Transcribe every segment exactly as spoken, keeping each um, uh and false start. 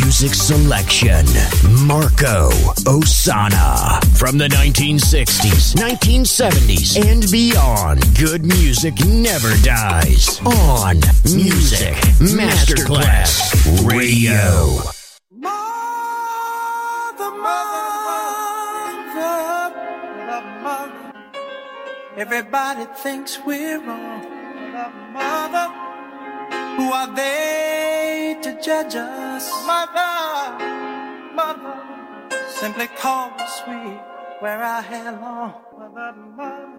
Music selection, Marco Ossanna. From the nineteen sixties, nineteen seventies, and beyond, good music never dies. On Music Masterclass Radio. Mother, mother, mother. Everybody thinks we're wrong. Mother, who are they to judge us? Mother, mother. Simply cause we wear our hair long. Mother, mother.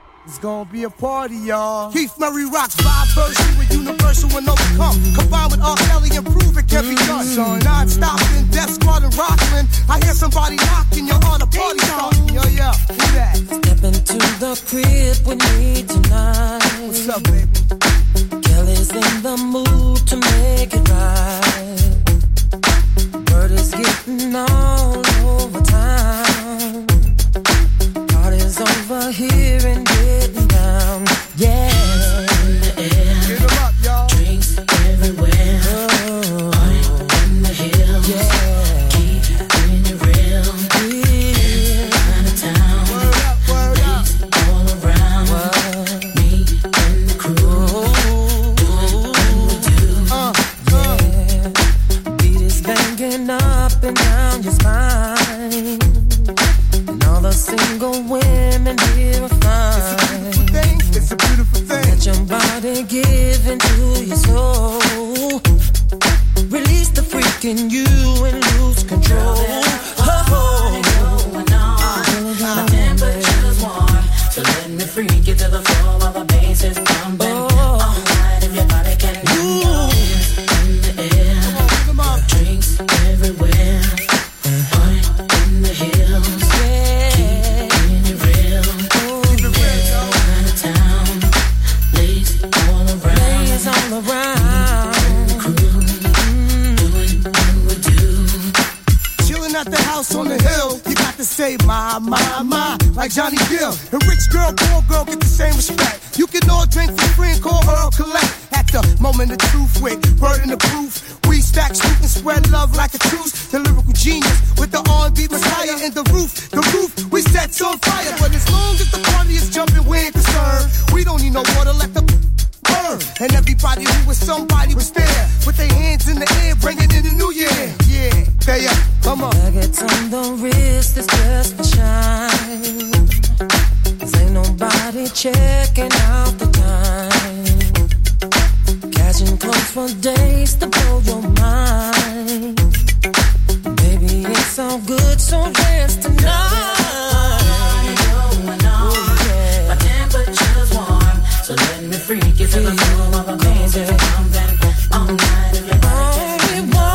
It's gonna be a party, y'all. Keith Murray rocks live version with Universal and Overcome. Combined with R. Kelly and prove it can mm-hmm. be done. Son. Non-stop in Death Squad and Rockland. I hear somebody knocking, you're on a party starting. Yo, yeah, who that? Step into the crib with me tonight. What's up, baby? Kelly's in the mood to make it right. Word is getting all over town. Party's over here and getting down, yeah. Hands in the air, get 'em up, y'all. Drinks everywhere, oh. Party in the hills, yeah. Keep doing it real, yeah. Out of town, word up, word ladies up. All around, word. Me and the crew, oh. Doing what we do, uh, uh. yeah. Beat is banging up and down your spine. Single women here are fine. It's a beautiful thing, it's a beautiful thing. Let your body give into your soul. Release the freak in you and lose control. Girl, oh, going on. My temperature's warm, so let me freak you to the floor while the bass is pumping. Oh. All night if your body can move. Hands in the air, come on, come on. Drinks everywhere, party in the hills. On the hill, you got to say my, my, my, like Johnny Gill. A rich girl, poor girl, get the same respect. You can all drink for free and call her collect. At the moment of truth with burden of proof, we stack, shoot, and spread love like a truce. The lyrical genius with the R and B messiah in the roof, the roof we set on fire. But as long as the party is jumping, we ain't concerned. We don't need no water, let the burn. And everybody who was somebody was there with their hands in the air, bringing in the new year. Yeah, they up. Come on. Nuggets on the wrist, it's just a shine. 'Cause ain't nobody checking out the time. Catching close for days to blow your mind. Baby, it's all good, so dance tonight. Party going on. Oh, yeah. My temperature's warm, so let me freak you to the floor while the music comes back all night. If your body all we want.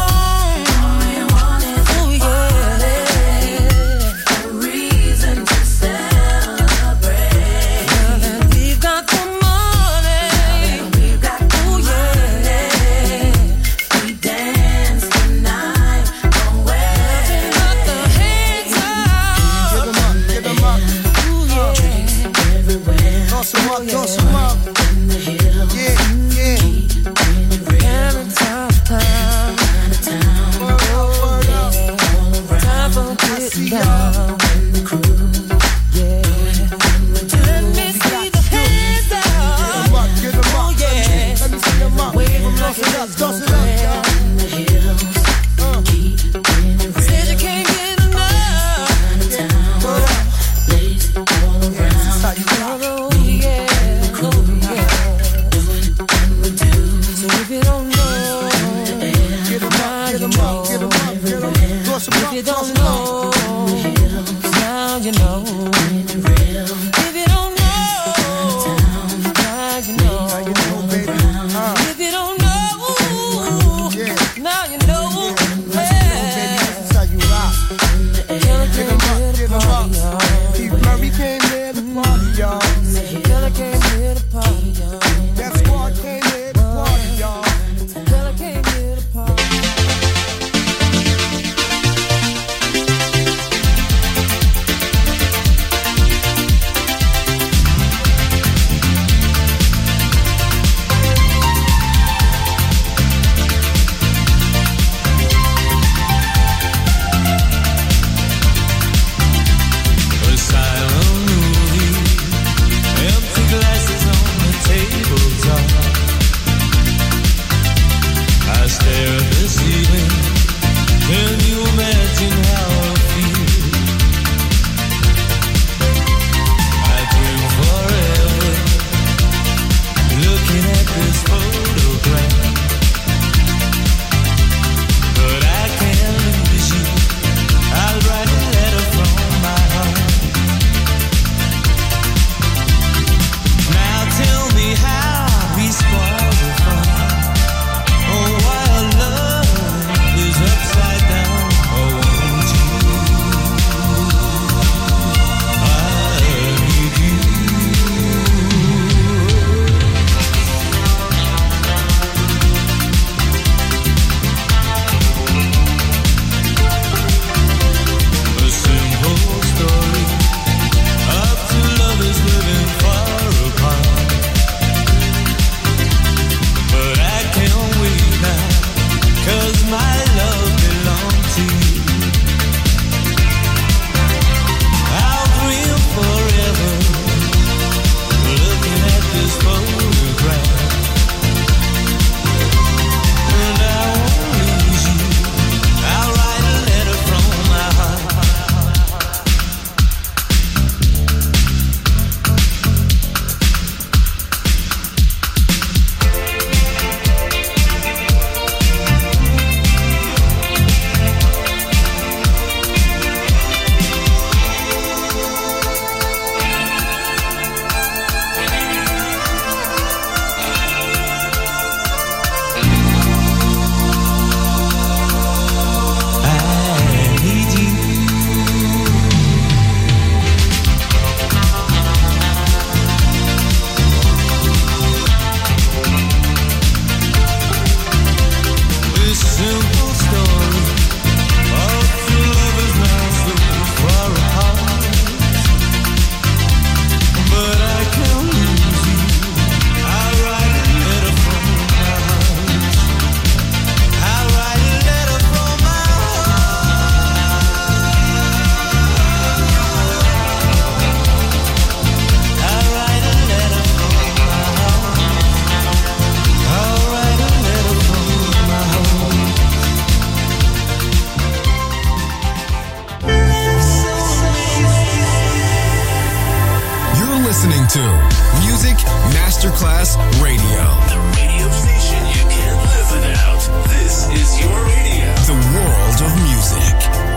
Masterclass Radio. The radio station you can't live without. This is your radio. The world of music.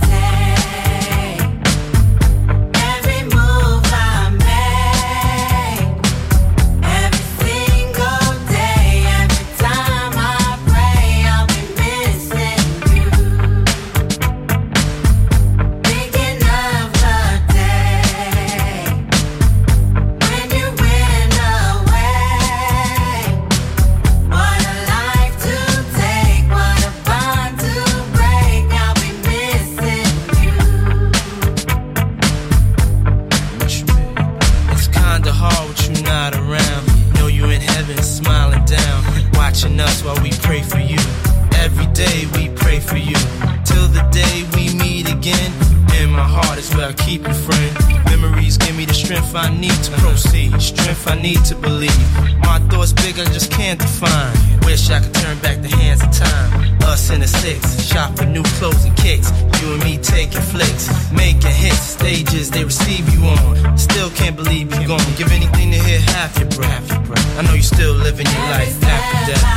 Every move I make, every single day. I'll keep you, friend. Memories give me the strength I need to proceed, strength I need to believe. My thoughts big, I just can't define. Wish I could turn back the hands of time. Us in the six, shopping new clothes and kicks. You and me taking flicks, making hits. Stages they receive you on. Still can't believe you're gone. Give anything to hear half your breath. I know you still living your life after death.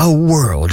A world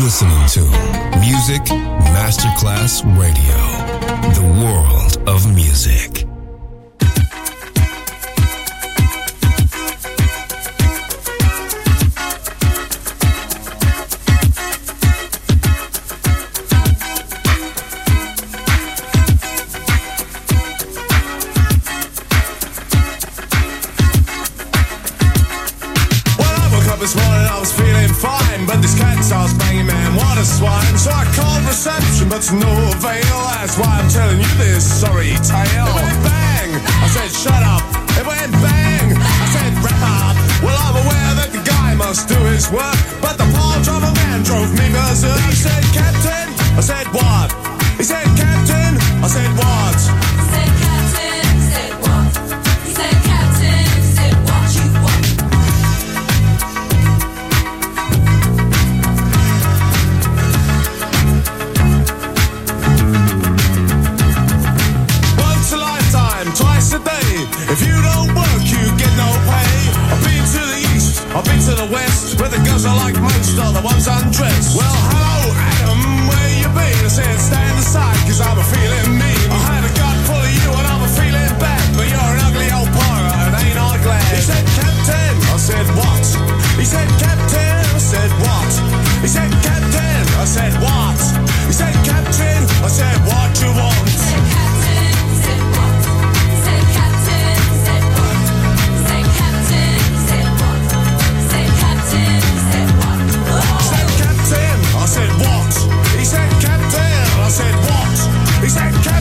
listening to Music Masterclass Radio, the world of music. No avail, that's why I'm telling you this sorry tale. It went bang, I said shut up. It went bang, I said wrap up. Well, I'm aware that the guy must do his work, but the poor driver man drove me berserk. He said captain, I said what? He said captain, I said what? He said captain, he said what? He said captain, he said what you want? If you don't work, you get no pay. I've been to the east, I've been to the west, where the girls I like most are the ones undressed. Well, hello, Adam, where you been? I said, stand aside, cause I'm a feeling mean. I had a gut full of you and I'm a feeling bad, but you're an ugly old pirate and ain't I glad. He said, captain, I said, what? He said, captain, I said, what? He said, captain, I said, what? He said, captain, I said, what you want? I said what? He said captain. I said what? He said captain.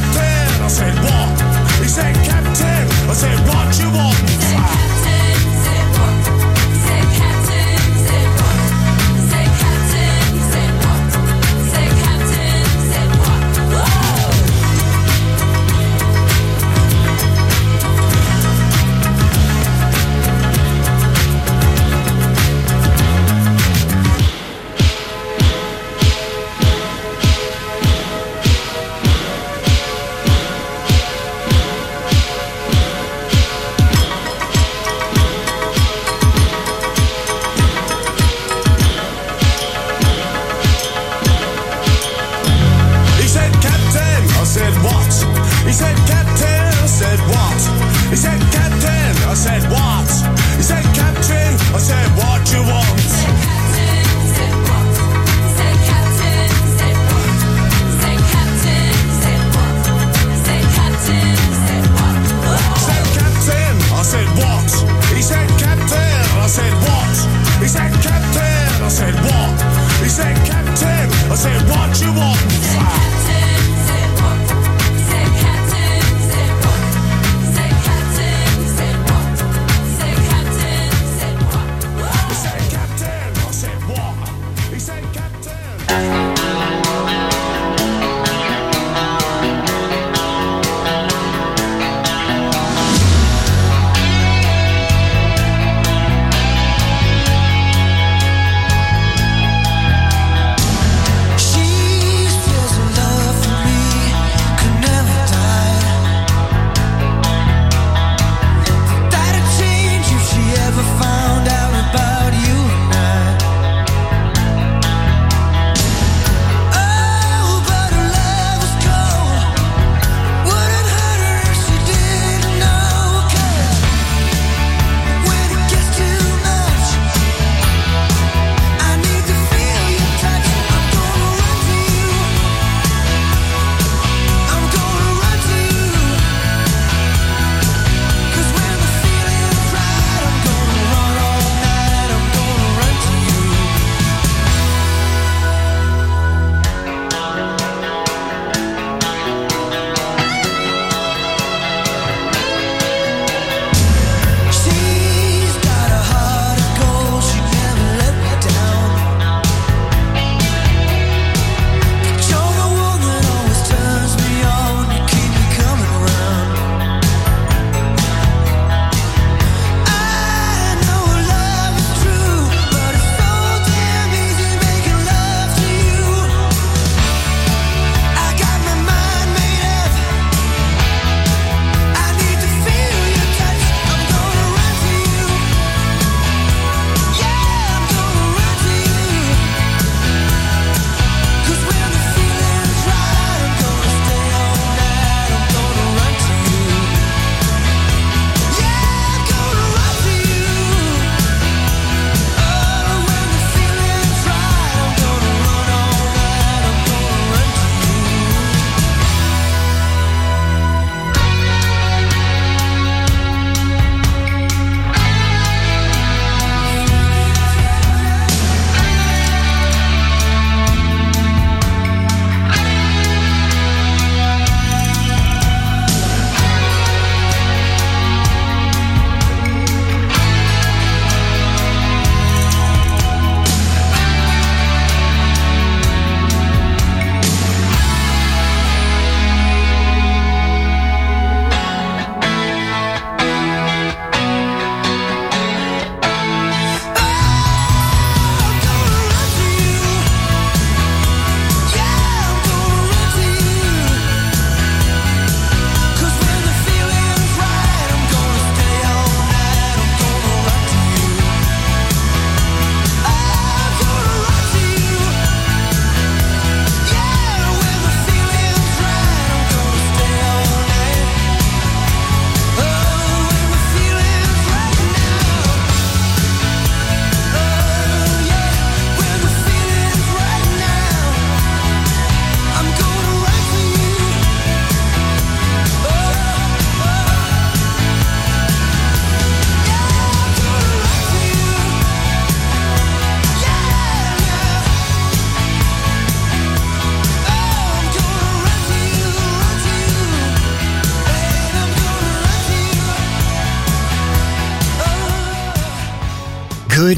Good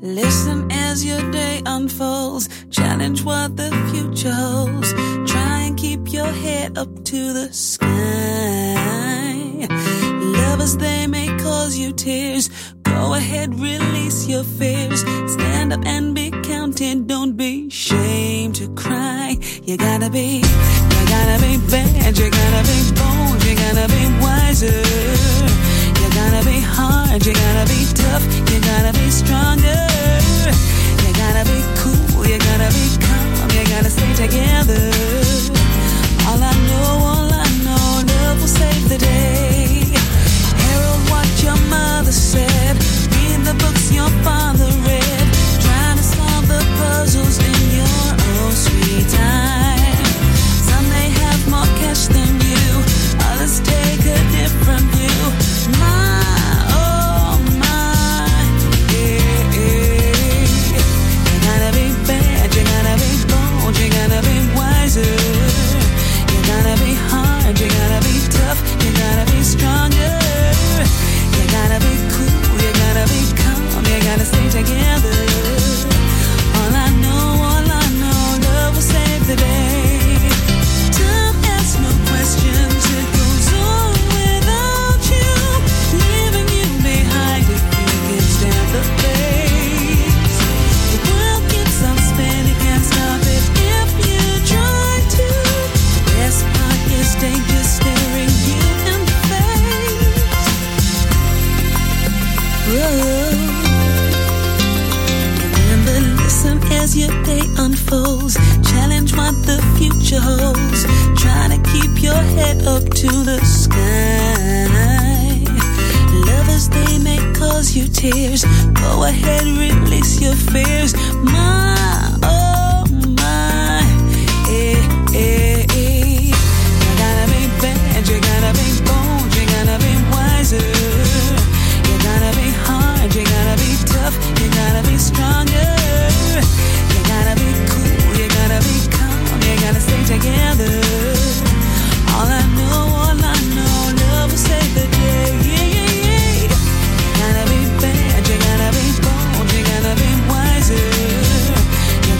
Listen as your day unfolds, challenge what the future holds, try and keep your head up to the sky. Lovers, they may cause you tears, go ahead, release your fears, stand up and be counted, don't be ashamed to cry. You gotta be, you gotta be bad, you gotta be bold, you gotta be wiser. You gotta be hard, you gotta be tough, you gotta be stronger. You gotta be cool, you gotta be calm, you gotta stay together. All I know, all I know, love will save the day. Herald what your mother said, read the books your father read, trying to solve the puzzles in your own sweet time. Some may have more cash than you, others take a different view. My, oh my, yeah, yeah. You gotta be bad, you gotta be bold, you gotta be wiser. You gotta be hard, you gotta be tough, you gotta be stronger. You gotta be cool, you gotta be calm, you gotta stay together. All I know, all I know, love will save the day. Time asks no questions, it goes on. The face, the world keeps on spinning, can't stop it if you try to. The best part is danger staring you in the face. Whoa. Remember, listen as your day unfolds, challenge what the future holds, try to keep your head up to the sky. Lovers, they may cause you tears, go ahead, release your fears. My, oh my, eh, eh, eh. You gotta be bad, you gotta be bold, you gotta be wiser. You gotta be hard, you gotta be tough, you gotta be stronger. You gotta be cool, you gotta be calm, you gotta stay together. All I know, all I know, love will save the day, yeah, yeah. You gotta be bad, you gotta be bold, you gotta be wiser. You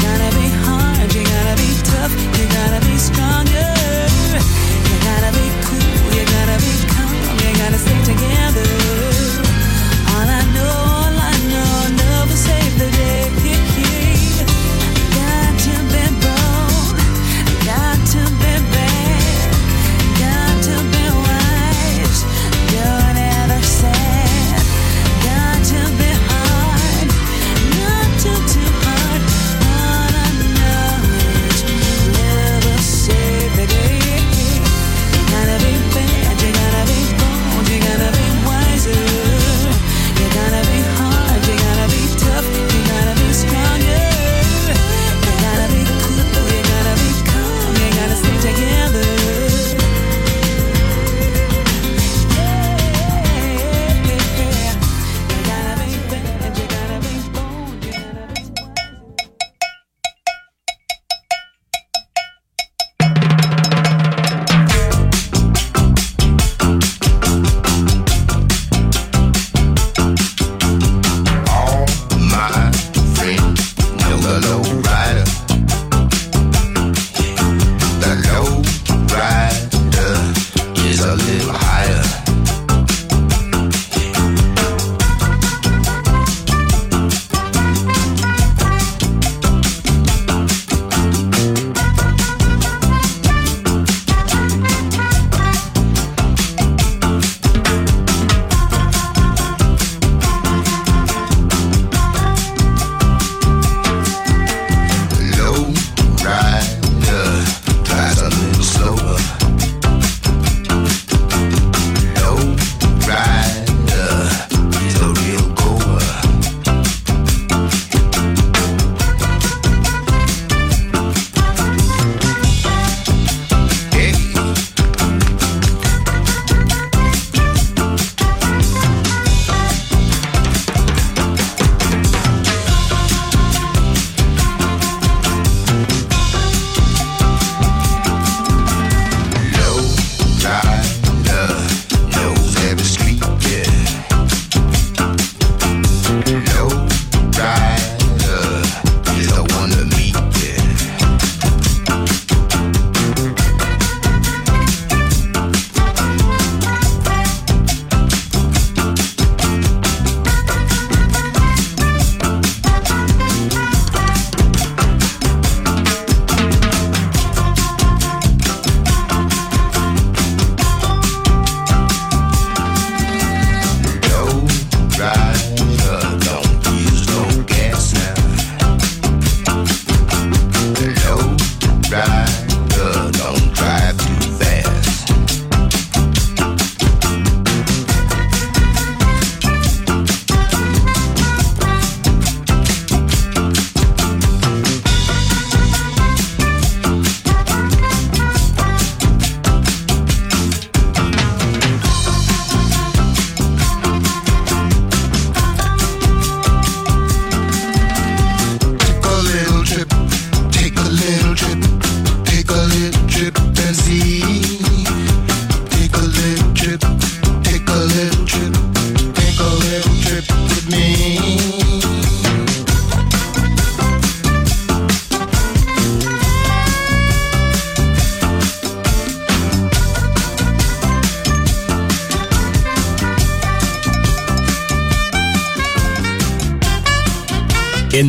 In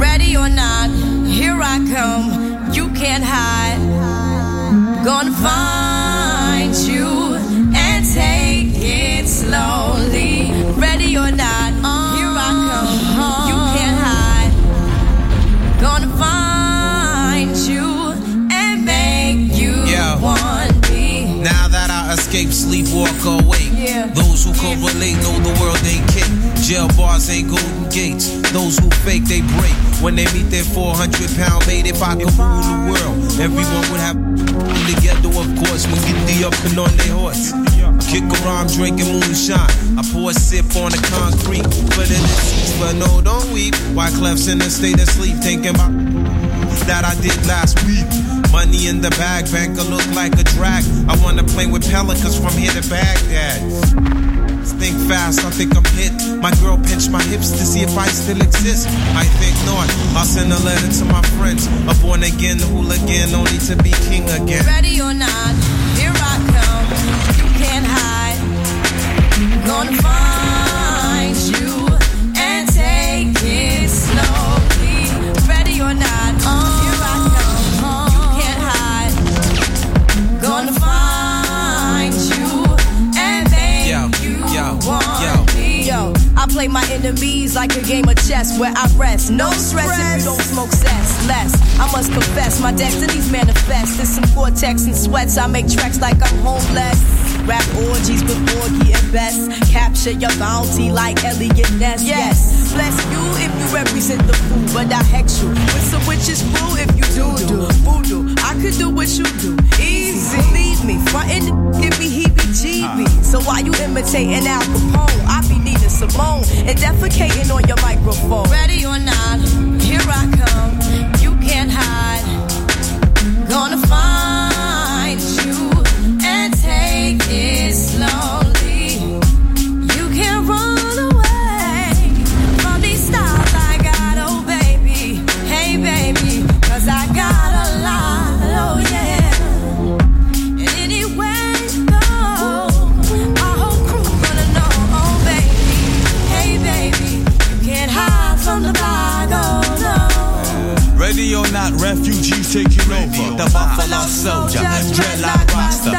Ready or not, here I come. You can't hide. Gonna find you and take it slowly. Ready or not, here I come. You can't hide. Gonna find you and make you want me. Now that I escape, sleep, walk, awake. Yeah. Those who correlate know the world ain't kick. Jail bars ain't golden gates. Those who fake, they break. When they meet their four hundred pound mate, if I could rule the world, everyone would have together, of course, when get the up and on their horse. Kick around, drinking moonshine. I pour a sip on the concrete, but in the seats, but no, don't weep. Why Clef's in a state of sleep, thinking about that I did last week. Money in the bag, banker look like a drag. I wanna play with pelicans from here to Baghdad. Think fast, I think I'm hit. My girl pinched my hips to see if I still exist. I think not. I'll send a letter to my friends. A born again hooligan, only to be king again. Ready or not, here I come. You can't hide. Gonna find you and take it slowly. Ready or not, here I come. You can't hide. Gonna find you. Yo, yo, I play my enemies like a game of chess where I rest. No stress if you don't smoke cess. Less, I must confess, my destiny's manifest. There's some cortex and sweats. I make tracks like I'm homeless. Rap orgies with Orgy and Best. Capture your bounty like Elliot Ness. Yes, bless you if you represent the food, but I hex you with some witches brew if you do do voodoo. I could do what you do, easy. Believe me, frontin' give me heebie-jeebies. So why you imitating Al Capone? I be needing Simone and defecating on your microphone. Ready or not, here I come. You can't hide. Gonna find you. Take it slowly. You can't run away from these stars I got, oh baby. Hey baby, cause I got a lot, oh yeah. And anyway, though, my whole crew gonna know, oh baby. Hey baby, you can't hide from the flag, oh no. Ready or not, refugees taking over. The Buffalo Soldier, dreadlock roster.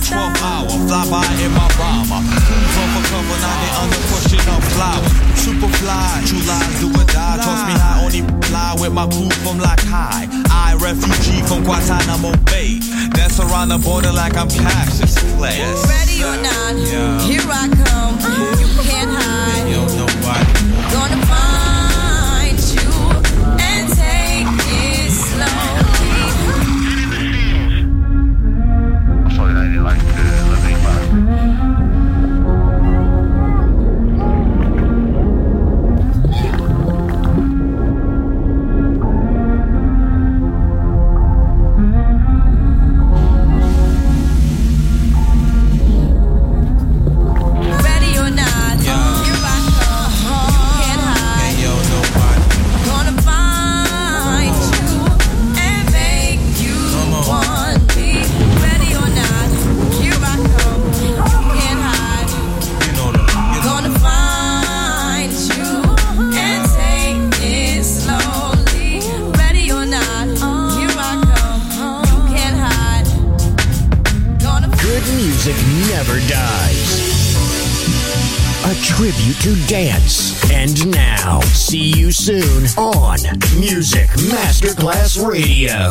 twelve hour, fly by in my bomber. From a cover, now they under pushing up flower. Superfly, July, do or die. Toss me high, only fly with my crew from like high. I, refugee from Guantanamo Bay. Dance around the border like I'm captious. Players. Ready or not, yeah. Here I come. You can't hide. You don't know why. Gonna find you and take it slow. Like the living body. Ready or not, yeah. Here I come. You can't hide. Yo, nobody. Gonna find you and make you want me. Ready or not. Music never dies. A tribute to dance. And now, see you soon on Music Masterclass Radio.